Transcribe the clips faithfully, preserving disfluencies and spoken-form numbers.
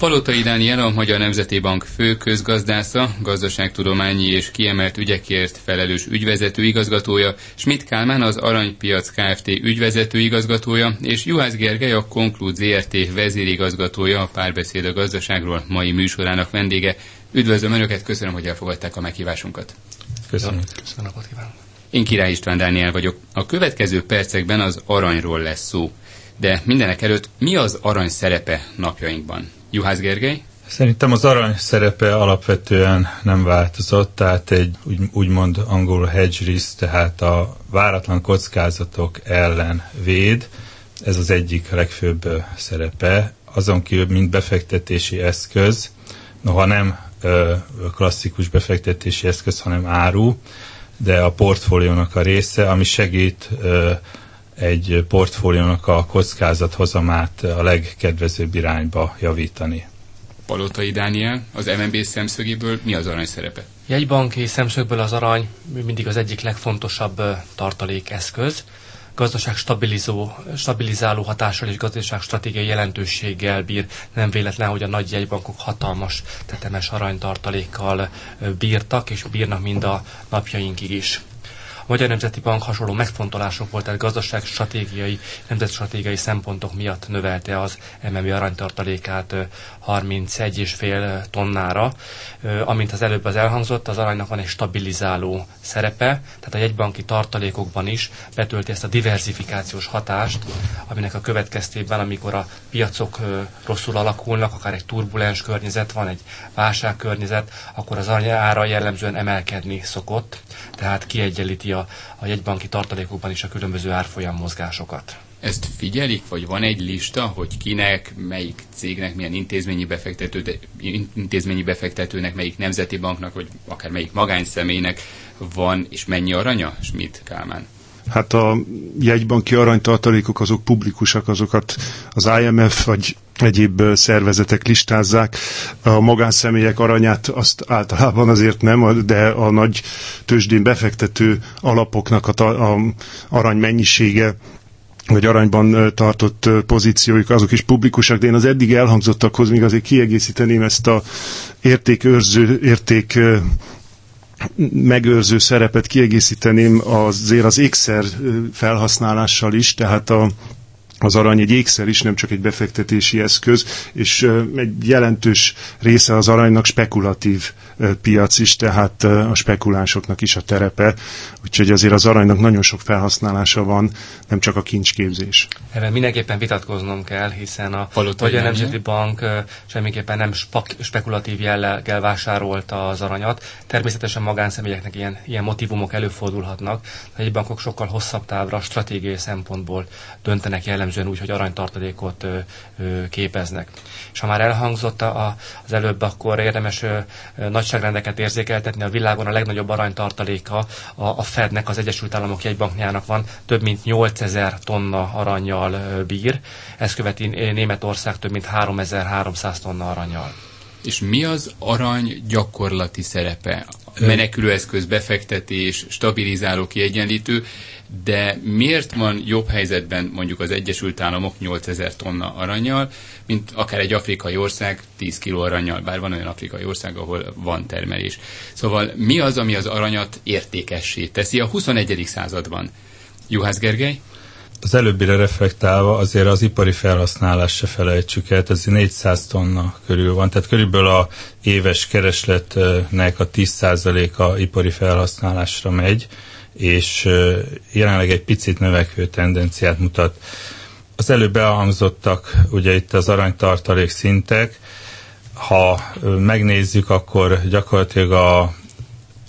Palotai Dániel, a Magyar Nemzeti Bank fő közgazdásza, gazdaságtudományi és kiemelt ügyekért felelős ügyvezető igazgatója, Schmidt Kálmán, az Aranypiac Kft. Ügyvezető igazgatója és Juhász Gergely, a Konklud Zrt. Vezérigazgatója, a Párbeszéd a gazdaságról mai műsorának vendége. Üdvözlöm Önöket, köszönöm, hogy elfogadták a meghívásunkat. Köszönöm. Köszönöm, napot kívánok. Én Király István Dániel vagyok. A következő percekben az aranyról lesz szó. De mindenek előtt mi az arany szerepe napjainkban? Juhász Gergely? Szerintem az arany szerepe alapvetően nem változott, tehát egy úgymond angol hedge risk, tehát a váratlan kockázatok ellen véd, ez az egyik legfőbb szerepe. Azon kívül, mint befektetési eszköz, noha nem klasszikus befektetési eszköz, hanem áru, de a portfóliónak a része, ami segít egy portfóliónak a kockázathozamát a legkedvezőbb irányba javítani. Palotai Dániel, az em en bé szemszögéből mi az arany szerepe? Jegybanki szemszögből az arany mindig az egyik legfontosabb tartalékeszköz. Gazdaság stabilizó, stabilizáló hatással és gazdaság stratégiai jelentőséggel bír. Nem véletlen, hogy a nagy jegybankok hatalmas tetemes aranytartalékkal bírtak, és bírnak mind a napjainkig is. A Magyar Nemzeti Bank hasonló megfontolások volt, tehát gazdaságstratégiai, nemzetstratégiai szempontok miatt növelte az em en bé aranytartalékát harmincegy egész öt tonnára. Amint az előbb az elhangzott, az aranynak van egy stabilizáló szerepe, tehát a jegybanki tartalékokban is betölti ezt a diversifikációs hatást, aminek a következtében, amikor a piacok rosszul alakulnak, akár egy turbulens környezet van, egy válságkörnyezet, akkor az arany ára jellemzően emelkedni szokott, tehát kiegyenlíti a a jegybanki tartalékokban is a különböző árfolyam mozgásokat. Ezt figyelik, vagy van egy lista, hogy kinek, melyik cégnek, milyen intézményi, befektető, de, intézményi befektetőnek, melyik nemzeti banknak, vagy akár melyik magánszemélynek van, és mennyi aranya? Schmidt Kálmán. Hát a jegybanki aranytartalékok azok publikusak, azokat az i em ef vagy egyéb szervezetek listázzák. A magánszemélyek aranyát azt általában azért nem, de a nagy tőzsdén befektető alapoknak a, ta- a arany mennyisége vagy aranyban tartott pozícióik, azok is publikusak, de én az eddig elhangzottakhoz még azért kiegészíteném ezt a értékőrző, érték megőrző szerepet kiegészíteném azért az ékszer felhasználással is, tehát a, az arany egy ékszer is, nem csak egy befektetési eszköz, és egy jelentős része az aranynak spekulatív piac is, tehát a spekulánsoknak is a terepe, úgyhogy azért az aranynak nagyon sok felhasználása van, nem csak a kincsképzés. Ebben mindenképpen vitatkoznom kell, hiszen a Magyar Nemzeti Bank semmiképpen nem spekulatív jelleggel vásárolta az aranyat. Természetesen magánszemélyeknek ilyen, ilyen motivumok előfordulhatnak, de egy bankok sokkal hosszabb távra stratégiai szempontból döntenek jellemzően úgy, hogy aranytartalékot képeznek. És ha már elhangzott az előbb, akkor érdemes nagy rendeket érzékeltetni. A világon a legnagyobb aranytartaléka a, a Fednek, az Egyesült Államok jegybankjának van, több mint nyolcezer tonna arannyal bír, ezt követi Németország több mint háromezer-háromszáz tonna arannyal. És mi az arany gyakorlati szerepe? Menekülőeszköz, befektetés, stabilizáló, kiegyenlítő, de miért van jobb helyzetben mondjuk az Egyesült Államok nyolcezer tonna arannyal, mint akár egy afrikai ország tíz kiló arannyal, bár van olyan afrikai ország, ahol van termelés. Szóval mi az, ami az aranyat értékessé teszi a huszonegyedik században? Juhász Gergely? Az előbbire reflektálva azért az ipari felhasználás se felejtsük el, ez négyszáz tonna körül van, tehát körülbelül a éves keresletnek a tíz százaléka ipari felhasználásra megy, és jelenleg egy picit növekvő tendenciát mutat. Az előbb elhangzottak ugye itt az aranytartalék szintek, ha megnézzük, akkor gyakorlatilag a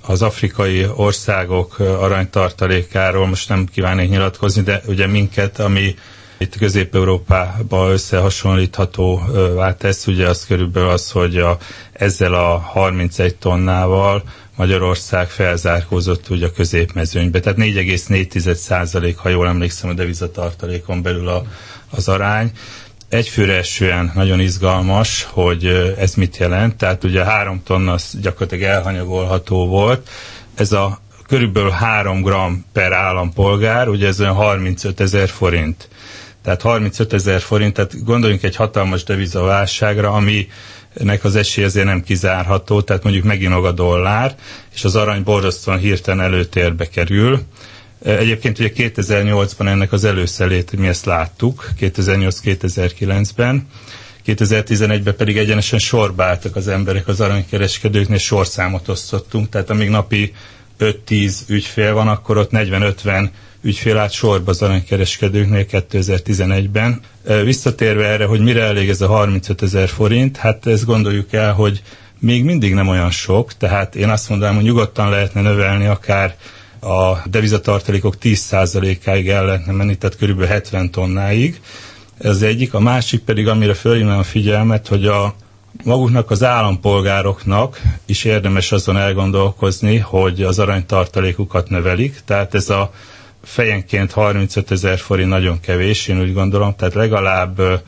az afrikai országok aranytartalékáról most nem kívánnék nyilatkozni, de ugye minket, ami itt Közép-Európában összehasonlíthatóvá tesz, ugye az körülbelül az, hogy a, ezzel a harmincegy tonnával Magyarország felzárkózott ugye a középmezőnybe. Tehát négy egész négy százalék, ha jól emlékszem, a devizatartalékon belül a, az arány. Egyfőre esően nagyon izgalmas, hogy ez mit jelent, tehát ugye három tonna gyakorlatilag elhanyagolható volt, ez a körülbelül három gramm per állampolgár, ugye ez olyan harmincötezer forint. Tehát harmincötezer forint, tehát gondoljunk egy hatalmas devizaválságra, aminek az esély azért nem kizárható, tehát mondjuk meginog a dollár, és az arany borzasztóan hirtelen előtérbe kerül. Egyébként ugye kétezer-nyolcban ennek az előszelét mi ezt láttuk, kétezer-nyolc kétezer-kilencben, kétezer-tizenegyben pedig egyenesen sorba álltak az emberek az aranykereskedőknél, sorszámot osztottunk, tehát amíg napi öt-tíz ügyfél van, akkor ott negyven-ötven ügyfél állt sorba az aranykereskedőknél kétezer-tizenegyben. Visszatérve erre, hogy mire elég ez a harmincötezer forint, hát ezt gondoljuk el, hogy még mindig nem olyan sok, tehát én azt mondanám, hogy nyugodtan lehetne növelni akár a devizatartalékok tíz százalékáig el lehetne menni, tehát kb. hetven tonnáig. Ez egyik. A másik pedig, amire fölhívnám a figyelmet, hogy a maguknak az állampolgároknak is érdemes azon elgondolkozni, hogy az aranytartalékukat növelik. Tehát ez a fejenként harmincötezer forint nagyon kevés, én úgy gondolom, tehát legalább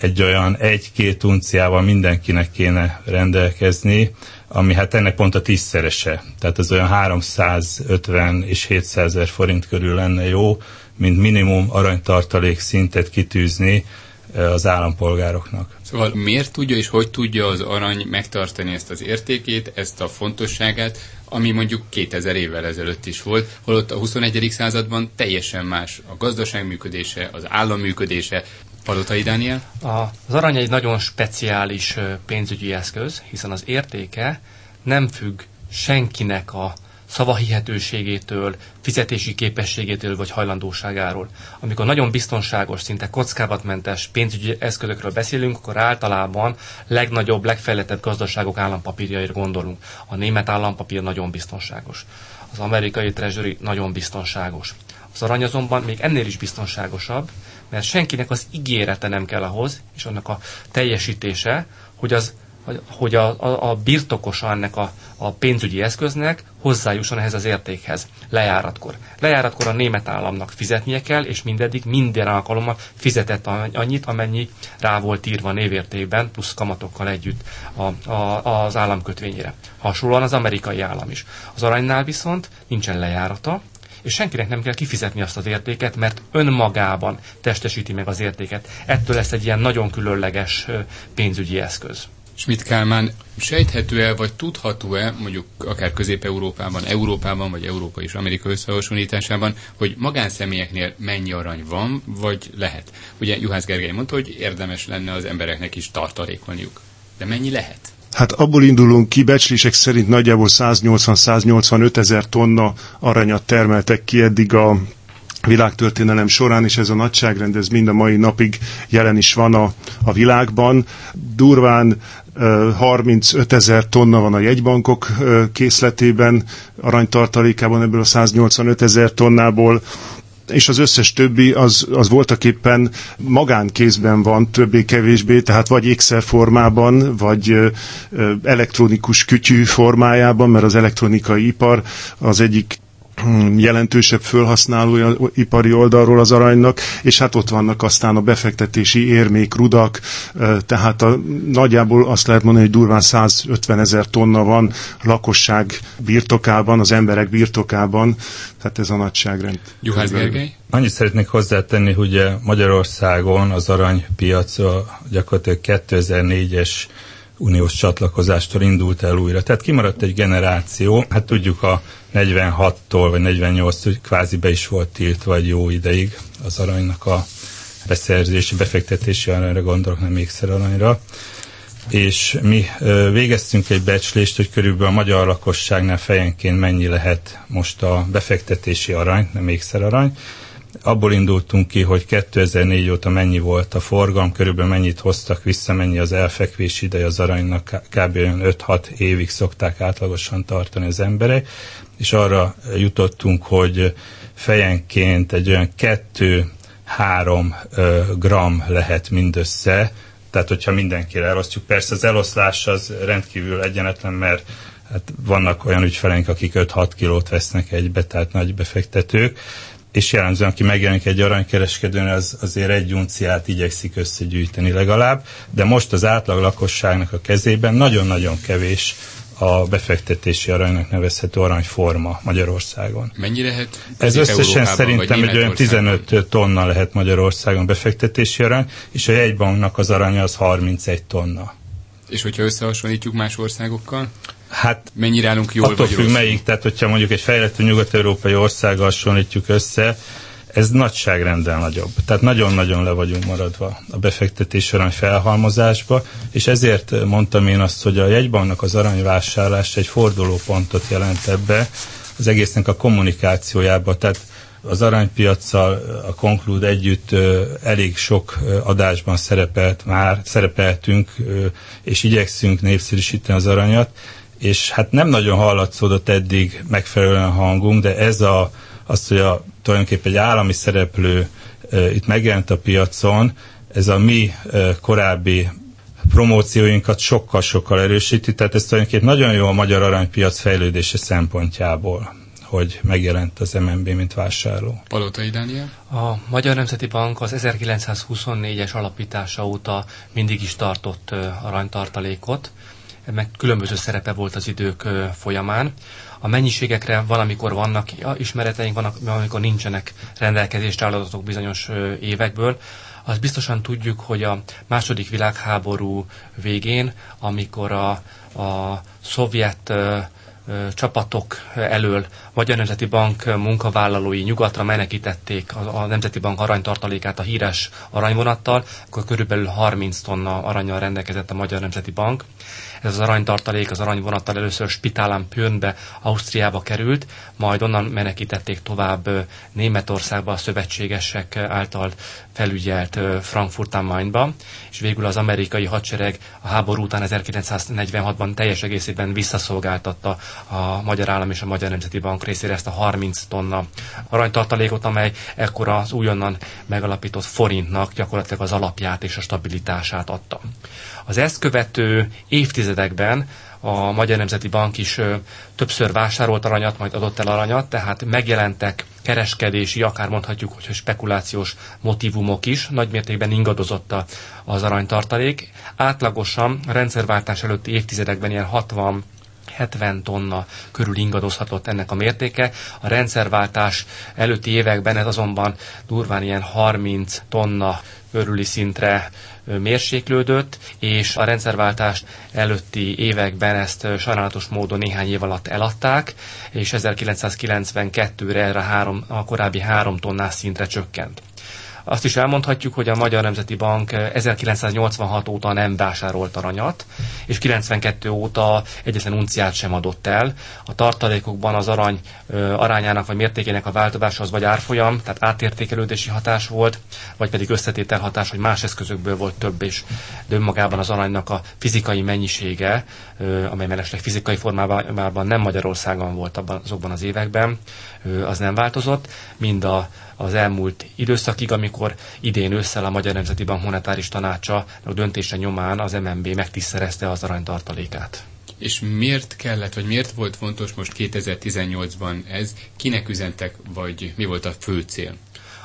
egy olyan egy-két unciával mindenkinek kéne rendelkezni, ami hát ennek pont a tízszerese. Tehát az olyan háromszázötven és hétszázezer forint körül lenne jó, mint minimum aranytartalék szintet kitűzni az állampolgároknak. Szóval miért tudja és hogy tudja az arany megtartani ezt az értékét, ezt a fontosságát, ami mondjuk kétezer évvel ezelőtt is volt, holott a huszonegyedik században teljesen más a gazdaság működése, az állam működése. Palotai Dániel? Az arany egy nagyon speciális pénzügyi eszköz, hiszen az értéke nem függ senkinek a szavahihetőségétől, fizetési képességétől vagy hajlandóságáról. Amikor nagyon biztonságos, szinte kockázatmentes pénzügyi eszközökről beszélünk, akkor általában legnagyobb, legfejlettebb gazdaságok állampapírjaira gondolunk. A német állampapír nagyon biztonságos. Az amerikai treasury nagyon biztonságos. Az arany azonban még ennél is biztonságosabb, mert senkinek az ígérete nem kell ahhoz, és annak a teljesítése, hogy az hogy a, a, a birtokosa ennek a, a pénzügyi eszköznek hozzájusson ehhez az értékhez lejáratkor. Lejáratkor a német államnak fizetnie kell, és mindeddig minden alkalommal fizetett annyit, amennyi rá volt írva névértékben, plusz kamatokkal együtt a, a, az államkötvényére. Hasonlóan az amerikai állam is. Az aranynál viszont nincsen lejárata, és senkinek nem kell kifizetni azt az értéket, mert önmagában testesíti meg az értéket. Ettől lesz egy ilyen nagyon különleges pénzügyi eszköz. Schmidt Kálmán, sejthető-e, vagy tudható-e, mondjuk akár Közép-Európában, Európában, vagy Európa és Amerika összehasonlításában, hogy magánszemélyeknél mennyi arany van, vagy lehet? Ugye Juhász Gergely mondta, hogy érdemes lenne az embereknek is tartalékolniuk. De mennyi lehet? Hát abból indulunk ki, becslések szerint nagyjából száznyolcvan-száznyolcvanöt ezer tonna aranyat termeltek ki eddig a világtörténelem során, és ez a nagyságrend, ez mind a mai napig jelen is van a, a világban. Durván harmincöt ezer tonna van a jegybankok készletében, aranytartalékában ebből a száznyolcvanöt ezer tonnából, és az összes többi az, az voltaképpen magánkézben van többé-kevésbé, tehát vagy ékszerformában, vagy elektronikus kütyű formájában, mert az elektronikai ipar az egyik jelentősebb fölhasználója ipari oldalról az aranynak, és hát ott vannak aztán a befektetési érmék, rudak, tehát a, nagyjából azt lehet mondani, hogy durván százötven ezer tonna van lakosság birtokában, az emberek birtokában, tehát ez a nagyságrend. Juhász Gergely? Annyit szeretnék hozzátenni, hogy Magyarországon az aranypiac gyakorlatilag kétezer-négyes uniós csatlakozástól indult el újra. Tehát kimaradt egy generáció, hát tudjuk a negyvenhattól vagy negyvennyolctól kvázi be is volt tiltva egy jó ideig az aranynak a beszerzési, befektetési aranyra gondolok, nem ékszer aranyra. És mi végeztünk egy becslést, hogy körülbelül a magyar lakosságnál fejenként mennyi lehet most a befektetési arany, nem ékszer arany. Abból indultunk ki, hogy kétezer-négy óta mennyi volt a forgalom, körülbelül mennyit hoztak vissza, mennyi az elfekvés ideje az aranynak, kb. öt-hat évig szokták átlagosan tartani az emberek, és arra jutottunk, hogy fejenként egy olyan kettő-három gramm lehet mindössze, tehát hogyha mindenkire elosztjuk. Persze az eloszlás az rendkívül egyenetlen, mert hát vannak olyan ügyfeleink, akik öt-hat kilót vesznek egybe, tehát nagy befektetők, és jellemzően, aki megjelenik egy aranykereskedőn, az azért egy unciát igyekszik összegyűjteni legalább, de most az átlag lakosságnak a kezében nagyon-nagyon kevés a befektetési aranynak nevezhető aranyforma Magyarországon. Mennyi lehet? Ez összesen szerintem egy olyan tizenöt tonna lehet Magyarországon befektetési arany, és a jegybanknak az aranya az harmincegy tonna. És hogyha összehasonlítjuk más országokkal? Hát mennyire állunk jól attól vagy függ rosszul? Melyik, tehát hogyha mondjuk egy fejlett nyugat-európai országgal hasonlítjuk össze, ez nagyságrendel nagyobb. Tehát nagyon-nagyon le vagyunk maradva a befektetés arany felhalmozásba, és ezért mondtam én azt, hogy a jegybanknak az aranyvásárlása egy fordulópontot jelent ebbe az egésznek a kommunikációjába. Tehát az aranypiaccal a Konklud együtt elég sok adásban szerepelt már, szerepeltünk, és igyekszünk népszerűsíteni az aranyat, és hát nem nagyon hallatszódott eddig megfelelően a hangunk, de ez a, az, hogy a, tulajdonképpen egy állami szereplő e, itt megjelent a piacon, ez a mi e, korábbi promócióinkat sokkal-sokkal erősíti, tehát ez tulajdonképpen nagyon jó a magyar aranypiac fejlődése szempontjából, hogy megjelent az em en bé, mint vásárló. Palotai Dániel? A Magyar Nemzeti Bank az ezerkilencszázhuszonnégyes alapítása óta mindig is tartott aranytartalékot, meg különböző szerepe volt az idők folyamán. A mennyiségekre valamikor vannak ismereteink, vannak, valamikor nincsenek rendelkezésre álló adatok bizonyos évekből. Azt biztosan tudjuk, hogy a második világháború végén, amikor a, a szovjet csapatok elől Magyar Nemzeti Bank munkavállalói nyugatra menekítették a Nemzeti Bank aranytartalékát a híres aranyvonattal, akkor körülbelül harminc tonna arannyal rendelkezett a Magyar Nemzeti Bank. Ez az aranytartalék az aranyvonattal először Schmidt am Pörnbe, Ausztriába került, majd onnan menekítették tovább Németországba a szövetségesek által felügyelt Frankfurt am Mainba, és végül az amerikai hadsereg a háború után ezerkilencszáznegyvenhatban teljes egészében visszaszolgáltatta a Magyar Állam és a Magyar Nemzeti Bank részére ezt a harminc tonna aranytartalékot, amely ekkor az újonnan megalapított forintnak gyakorlatilag az alapját és a stabilitását adta. Az ezt követő évtizedekben a Magyar Nemzeti Bank is ö, többször vásárolt aranyat, majd adott el aranyat, tehát megjelentek kereskedési, akár mondhatjuk, hogy spekulációs motivumok is, nagymértékben ingadozott az aranytartalék. Átlagosan a rendszerváltás előtti évtizedekben ilyen hatvan hetven tonna körül ingadozhatott ennek a mértéke. A rendszerváltás előtti években ez azonban durván ilyen harminc tonna körüli szintre mérséklődött, és a rendszerváltás előtti években ezt sajnálatos módon néhány év alatt eladták, és ezerkilencszázkilencvenkettőre erre három, a korábbi három tonnás szintre csökkent. Azt is elmondhatjuk, hogy a Magyar Nemzeti Bank ezerkilencszáznyolcvanhat óta nem vásárolt aranyat, és kilencvenkettő óta egyetlen unciát sem adott el. A tartalékokban az arany ö, arányának vagy mértékének a változása az vagy árfolyam, tehát átértékelődési hatás volt, vagy pedig összetétel hatás, hogy más eszközökből volt több, és de önmagában az aranynak a fizikai mennyisége, ö, amely mellesleg fizikai formában nem Magyarországon volt abban, azokban az években, ö, az nem változott, mind a az elmúlt időszakig, amikor idén ősszel a Magyar Nemzeti Bank monetáris tanácsa a döntése nyomán az em en bé megtiszterezte az aranytartalékát. És miért kellett, vagy miért volt fontos most kétezer-tizennyolcban ez? Kinek üzentek, vagy mi volt a fő cél?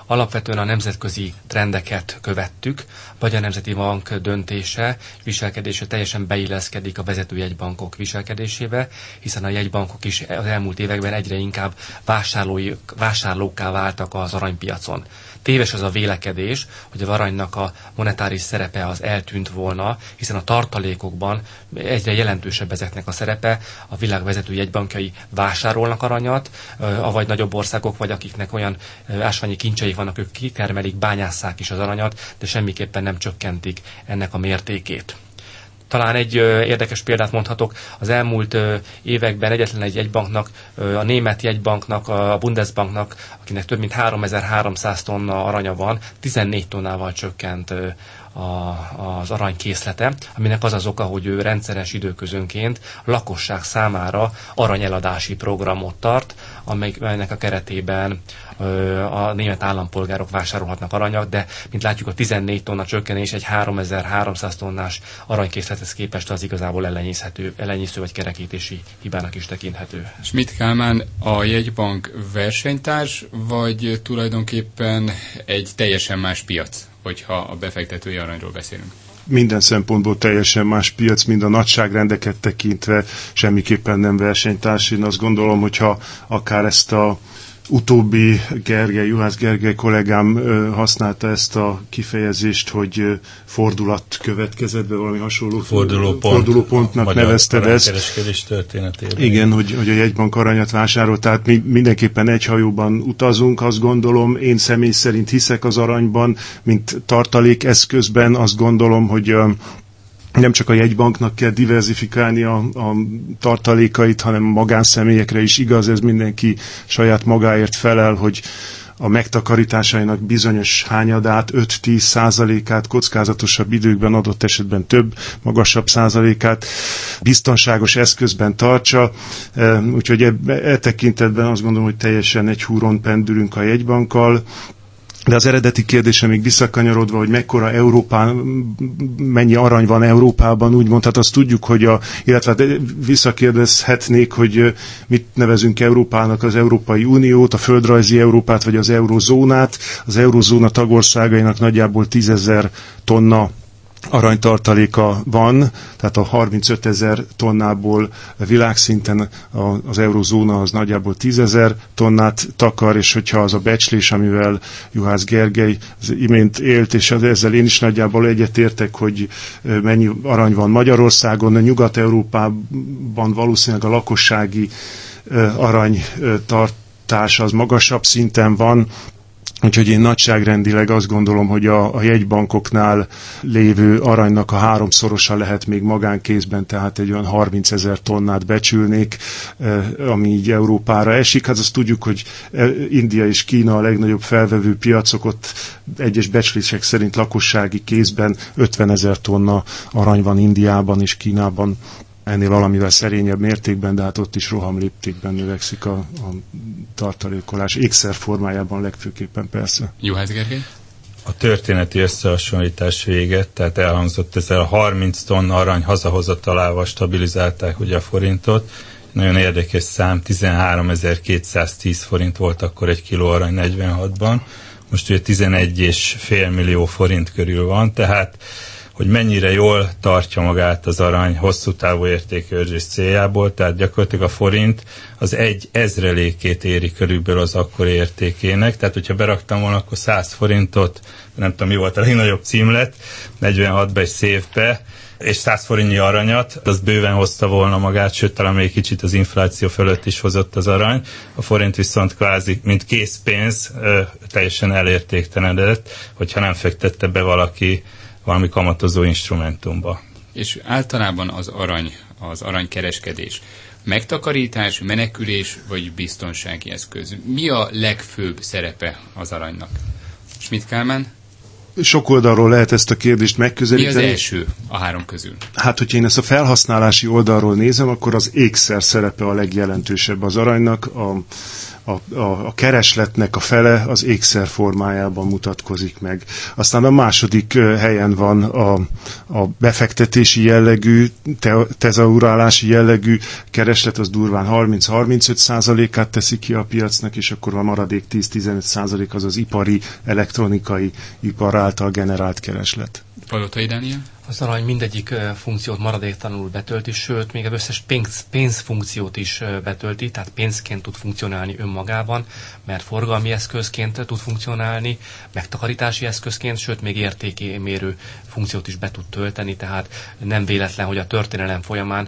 Alapvetően a nemzetközi trendeket követtük, vagy a Nemzeti Bank döntése, viselkedése teljesen beilleszkedik a vezető jegybankok viselkedésébe, hiszen a jegybankok is az elmúlt években egyre inkább vásárlói, vásárlókká váltak az aranypiacon. Téves az a vélekedés, hogy a aranynak a monetáris szerepe az eltűnt volna, hiszen a tartalékokban egyre jelentősebb ezeknek a szerepe, a világ vezető jegybankjai vásárolnak aranyat, avagy nagyobb országok, vagy akiknek olyan ásványi kincseik vannak, ők kitermelik, bányásszák is az aranyat, de semmiképpen nem csökkentik ennek a mértékét. Talán egy ö, érdekes példát mondhatok, az elmúlt ö, években egyetlen egy jegybanknak, ö, a német jegybanknak, a Bundesbanknak, akinek több mint háromezer-háromszáz tonna aranya van, tizennégy tonnával csökkent ö, a, az aranykészlete, aminek az az oka, hogy ő rendszeres időközönként a lakosság számára aranyeladási programot tart, amelynek a keretében ö, a német állampolgárok vásárolhatnak aranyat, de mint látjuk, a tizennégy tonna csökkenés egy háromezer-háromszáz tonnás aranykészlethez képest az igazából ellenyészhető, ellenyésző vagy kerekítési hibának is tekinthető. Schmidt Kálmán, a jegybank versenytárs, vagy tulajdonképpen egy teljesen más piac, hogyha a befektetői aranyról beszélünk? minden szempontból teljesen más piac, mind a nagyságrendeket tekintve semmiképpen nem versenytárs. Én azt gondolom, hogyha akár ezt a utóbbi Gergely, Juhász Gergely kollégám használta ezt a kifejezést, hogy fordulat következett be, valami hasonló fordulópont, fordulópontnak nevezted ezt. A kereskedés történetében. Igen, hogy, hogy a jegybank aranyat vásárolt, tehát mi mindenképpen egy hajóban utazunk, azt gondolom, én személy szerint hiszek az aranyban, mint tartalékeszközben, azt gondolom, hogy nem csak a jegybanknak kell diverzifikálni a, a tartalékait, hanem magánszemélyekre is igaz, ez mindenki saját magáért felel, hogy a megtakarításainak bizonyos hányadát, öt-tíz százalékát, kockázatosabb időkben, adott esetben több, magasabb százalékát biztonságos eszközben tartsa. Úgyhogy e, e tekintetben azt gondolom, hogy teljesen egy húron pendülünk a jegybankkal. De az eredeti kérdése még visszakanyarodva, hogy mekkora Európán, mennyi arany van Európában, úgymond, hát azt tudjuk, hogy a, illetve visszakérdezhetnék, hogy mit nevezünk Európának, az Európai Uniót, a földrajzi Európát, vagy az eurozónát. Az eurozóna tagországainak nagyjából tízezer tonna aranytartaléka van, tehát a harmincötezer tonnából világszinten az eurozóna az nagyjából tízezer tonnát takar, és hogyha az a becslés, amivel Juhász Gergely az imént élt, és ezzel én is nagyjából egyetértek, hogy mennyi arany van Magyarországon, a Nyugat-Európában valószínűleg a lakossági aranytartás az magasabb szinten van. Úgyhogy én nagyságrendileg azt gondolom, hogy a, a jegybankoknál lévő aranynak a háromszorosa lehet még magánkézben, tehát egy olyan harmincezer tonnát becsülnék, ami így Európára esik. Hát azt tudjuk, hogy India és Kína a legnagyobb felvevő piacok, ott egyes becslések szerint lakossági kézben ötvenezer tonna arany van Indiában és Kínában. Ennél valamivel szerényebb mértékben, de hát ott is roham léptékben növekszik a, a tartalékolás, ékszer formájában legfőképpen persze. Juhász Gergely? A történeti összehasonlítás véget, tehát elhangzott ezzel a harminc tonna arany hazahozatalával stabilizálták ugye a forintot. Nagyon érdekes szám, tizenháromezer-kétszáztíz forint volt akkor egy kiló arany negyvenhatban, most ugye tizenegy egész öt millió forint körül van, tehát hogy mennyire jól tartja magát az arany hosszú távú értékőrzés céljából, tehát gyakorlatilag a forint az egy ezrelékét éri körülbelül az akkori értékének, tehát hogyha beraktam volna, akkor száz forintot, nem tudom mi volt a legnagyobb címlet, negyvenhatba egy széfbe, és száz forintnyi aranyat, az bőven hozta volna magát, sőt, talán még kicsit az infláció fölött is hozott az arany. A forint viszont kvázi, mint készpénz, teljesen elértéktelenedett, hogyha nem fektette be valaki valami kamatozó instrumentumba. És általában az arany, az aranykereskedés megtakarítás, menekülés vagy biztonsági eszköz. Mi a legfőbb szerepe az aranynak? Schmidt Kálmán? Sok oldalról lehet ezt a kérdést megközelíteni. Mi az első a három közül? Hát, hogyha én ezt a felhasználási oldalról nézem, akkor az ékszer szerepe a legjelentősebb az aranynak. A, a, a, a keresletnek a fele az ékszer formájában mutatkozik meg. Aztán a második helyen van a, a befektetési jellegű, te, tezaurálási jellegű kereslet, az durván harminc-harmincöt százalékát teszi ki a piacnak, és akkor a maradék tíz-tizenöt százalék az az ipari, elektronikai ipar által generált kereslet. Palotai Dániel? Az arany mindegyik funkciót maradéktalanul betölti, sőt, még az összes pénz, pénzfunkciót is betölti, tehát pénzként tud funkcionálni önmagában, mert forgalmi eszközként tud funkcionálni, megtakarítási eszközként, sőt, még értékmérő funkciót is be tud tölteni, tehát nem véletlen, hogy a történelem folyamán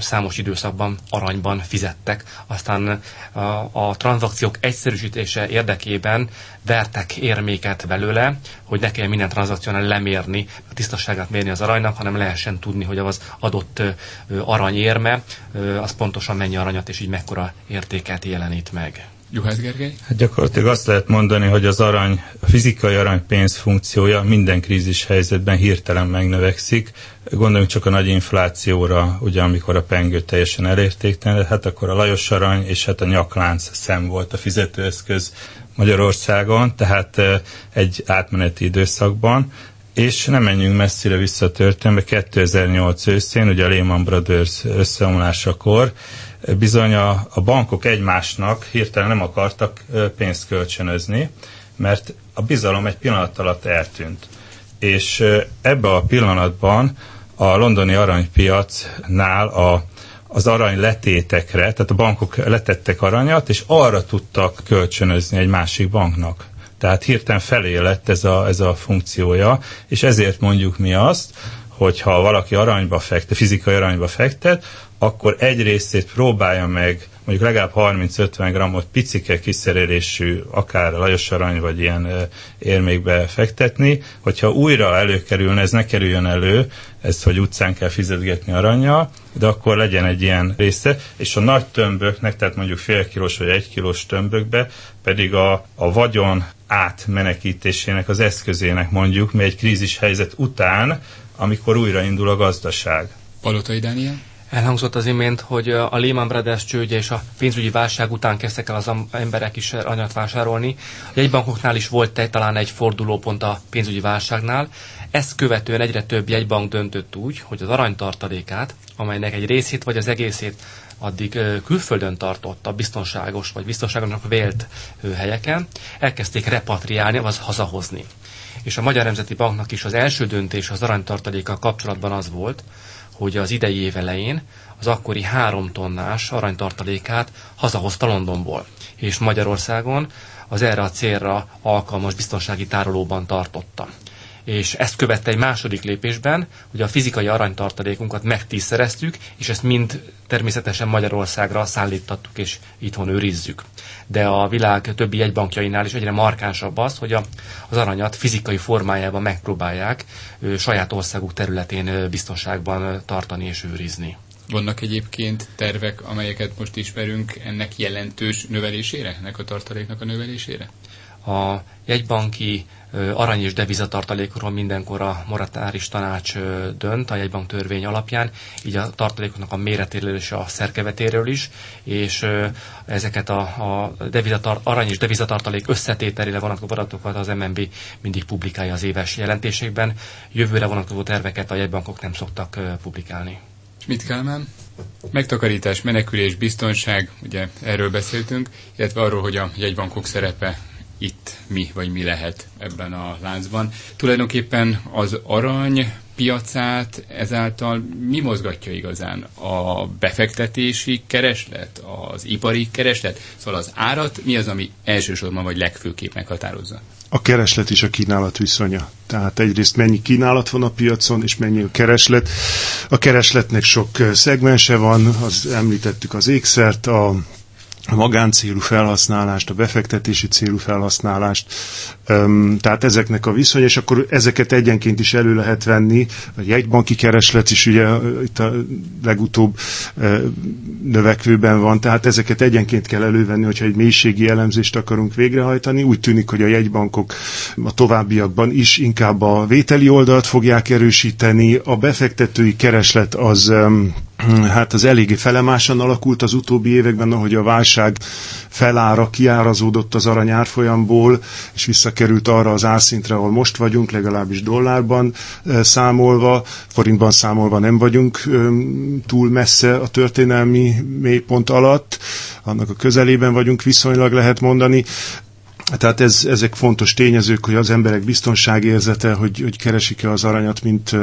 számos időszakban aranyban fizettek. Aztán a, a tranzakciók egyszerűsítése érdekében vertek érméket belőle, hogy ne kell minden tranzakciónál lemérni, a tisztaságát mérni az aranynak, hanem lehessen tudni, hogy az adott aranyérme az pontosan mennyi aranyat és így mekkora értéket jelenít meg. Juhász Gergely? Hát gyakorlatilag azt lehet mondani, hogy az arany, a fizikai aranypénz funkciója minden krízis helyzetben hirtelen megnövekszik. Gondoljunk csak a nagy inflációra, ugye amikor a pengő teljesen elértéktelen, hát akkor a Lajos arany és hát a nyaklánc szem volt a fizetőeszköz Magyarországon, tehát egy átmeneti időszakban. És nem menjünk messzire vissza a történetbe, kétezer-nyolc őszén, ugye a Lehman Brothers összeomlásakor, bizony a, a bankok egymásnak hirtelen nem akartak pénzt kölcsönözni, mert a bizalom egy pillanat alatt eltűnt. és ebben a pillanatban a londoni aranypiacnál a, az aranyletétekre, tehát a bankok letettek aranyat, és arra tudtak kölcsönözni egy másik banknak. Tehát hirtelen felé lett ez a, ez a funkciója, és ezért mondjuk mi azt, hogy ha valaki aranyba fektet, fizikai aranyba fektet, akkor egy részét próbálja meg, mondjuk legalább harminc-ötven grammot picike kiszerelésű, akár Lajos arany vagy ilyen érmékbe fektetni, hogyha újra előkerülne, ez ne kerüljön elő, ez, hogy utcán kell fizetgetni arannyal, de akkor legyen egy ilyen része, és a nagy tömböknek, tehát mondjuk fél kilós vagy egy kilós tömbökbe pedig a, a vagyon átmenekítésének az eszközének mondjuk, mi egy krízis helyzet után, amikor újraindul a gazdaság. Palotai Dániel? Elhangzott az imént, hogy a Lehman Brothers csődje és a pénzügyi válság után kezdtek el az emberek is aranyat vásárolni. A jegybankoknál is volt talán egy fordulópont a pénzügyi válságnál. Ezt követően egyre több jegybank döntött úgy, hogy az aranytartalékát, amelynek egy részét vagy az egészét addig külföldön tartotta, biztonságos vagy biztonságosnak vélt helyeken, elkezdték repatriálni, azaz hazahozni. És a Magyar Nemzeti Banknak is az első döntés az aranytartalékkal kapcsolatban az volt, hogy az idei év elején az akkori három tonnás aranytartalékát hazahozta Londonból, és Magyarországon az erre a célra alkalmas biztonsági tárolóban tartotta. És ezt követte egy második lépésben, hogy a fizikai aranytartalékunkat megtízszereztük, és ezt mind természetesen Magyarországra szállítattuk, és itthon őrizzük. De a világ többi jegybankjainál is egyre markánsabb az, hogy a, az aranyat fizikai formájában megpróbálják ő, saját országuk területén ő, biztonságban tartani és őrizni. Vannak egyébként tervek, amelyeket most ismerünk, ennek jelentős növelésére, ennek a tartaléknak a növelésére? A jegybanki arany- és devizatartalékról mindenkor a monetáris tanács dönt a jegybank törvény alapján, így a tartalékoknak a méretéről és a szerkevetéről is, és ezeket a, a devizatar, arany- és devizatartalék összetételére vonatkozó adatokat az em en bé mindig publikálja az éves jelentésekben. Jövőre vonatkozó terveket a jegybankok nem szoktak publikálni. Schmidt Kálmán? Megtakarítás, menekülés, biztonság, ugye erről beszéltünk, illetve arról, hogy a jegybankok szerepe itt mi, vagy mi lehet ebben a láncban. Tulajdonképpen az arany piacát ezáltal mi mozgatja igazán? A befektetési kereslet? Az ipari kereslet? Szóval az árat mi az, ami elsősorban vagy legfőképp meghatározza? A kereslet és a kínálat viszonya. Tehát egyrészt mennyi kínálat van a piacon, és mennyi a kereslet. A keresletnek sok szegmense van, az, említettük az ékszert, a a magáncélú felhasználást, a befektetési célú felhasználást, tehát ezeknek a viszony, és akkor ezeket egyenként is elő lehet venni. A jegybanki kereslet is ugye itt a legutóbb növekvőben van, tehát ezeket egyenként kell elővenni, hogyha egy mélységi elemzést akarunk végrehajtani. Úgy tűnik, hogy a jegybankok a továbbiakban is inkább a vételi oldalt fogják erősíteni. A befektetői kereslet az... Hát az eléggé felemásan alakult az utóbbi években, ahogy a válság felára kiárazódott az arany árfolyamból, és visszakerült arra az árszintre, ahol most vagyunk, legalábbis dollárban számolva, forintban számolva nem vagyunk túl messze a történelmi mélypont alatt, annak a közelében vagyunk viszonylag, lehet mondani. Tehát ez, ezek fontos tényezők, hogy az emberek biztonságérzete, hogy, hogy keresik-e az aranyat, mint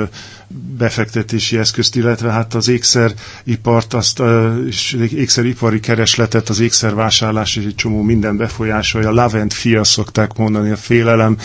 befektetési eszközt, illetve hát az ékszeripart, azt, és ékszeripari keresletet, az ékszervásárlás és egy csomó minden befolyásolja. A love and fear szokták mondani, a félelem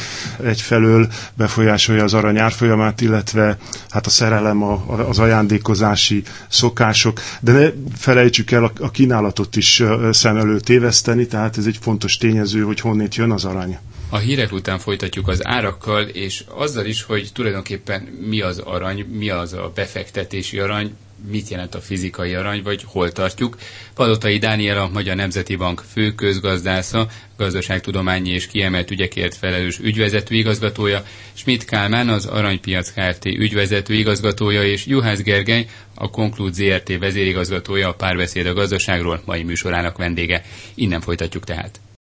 egyfelől befolyásolja az arany árfolyamát, illetve hát a szerelem, a, az ajándékozási szokások. De ne felejtsük el a, a kínálatot is szem előtt téveszteni, tehát ez egy fontos tényező, hogy honnét jön az arany. A hírek után folytatjuk az árakkal, és azzal is, hogy tulajdonképpen mi az arany, mi az a befektetési arany, mit jelent a fizikai arany, vagy hol tartjuk. Palotai Dániel, a Magyar Nemzeti Bank főközgazdásza, gazdaságtudományi és kiemelt ügyekért felelős ügyvezető igazgatója, Schmidt Kálmán, az Aranypiac Kft. Ügyvezető igazgatója, és Juhász Gergely, a Konklud Zrt. Vezérigazgatója, a Párbeszéd a gazdaságról mai műsorának vendége. Innen folytatjuk tehát.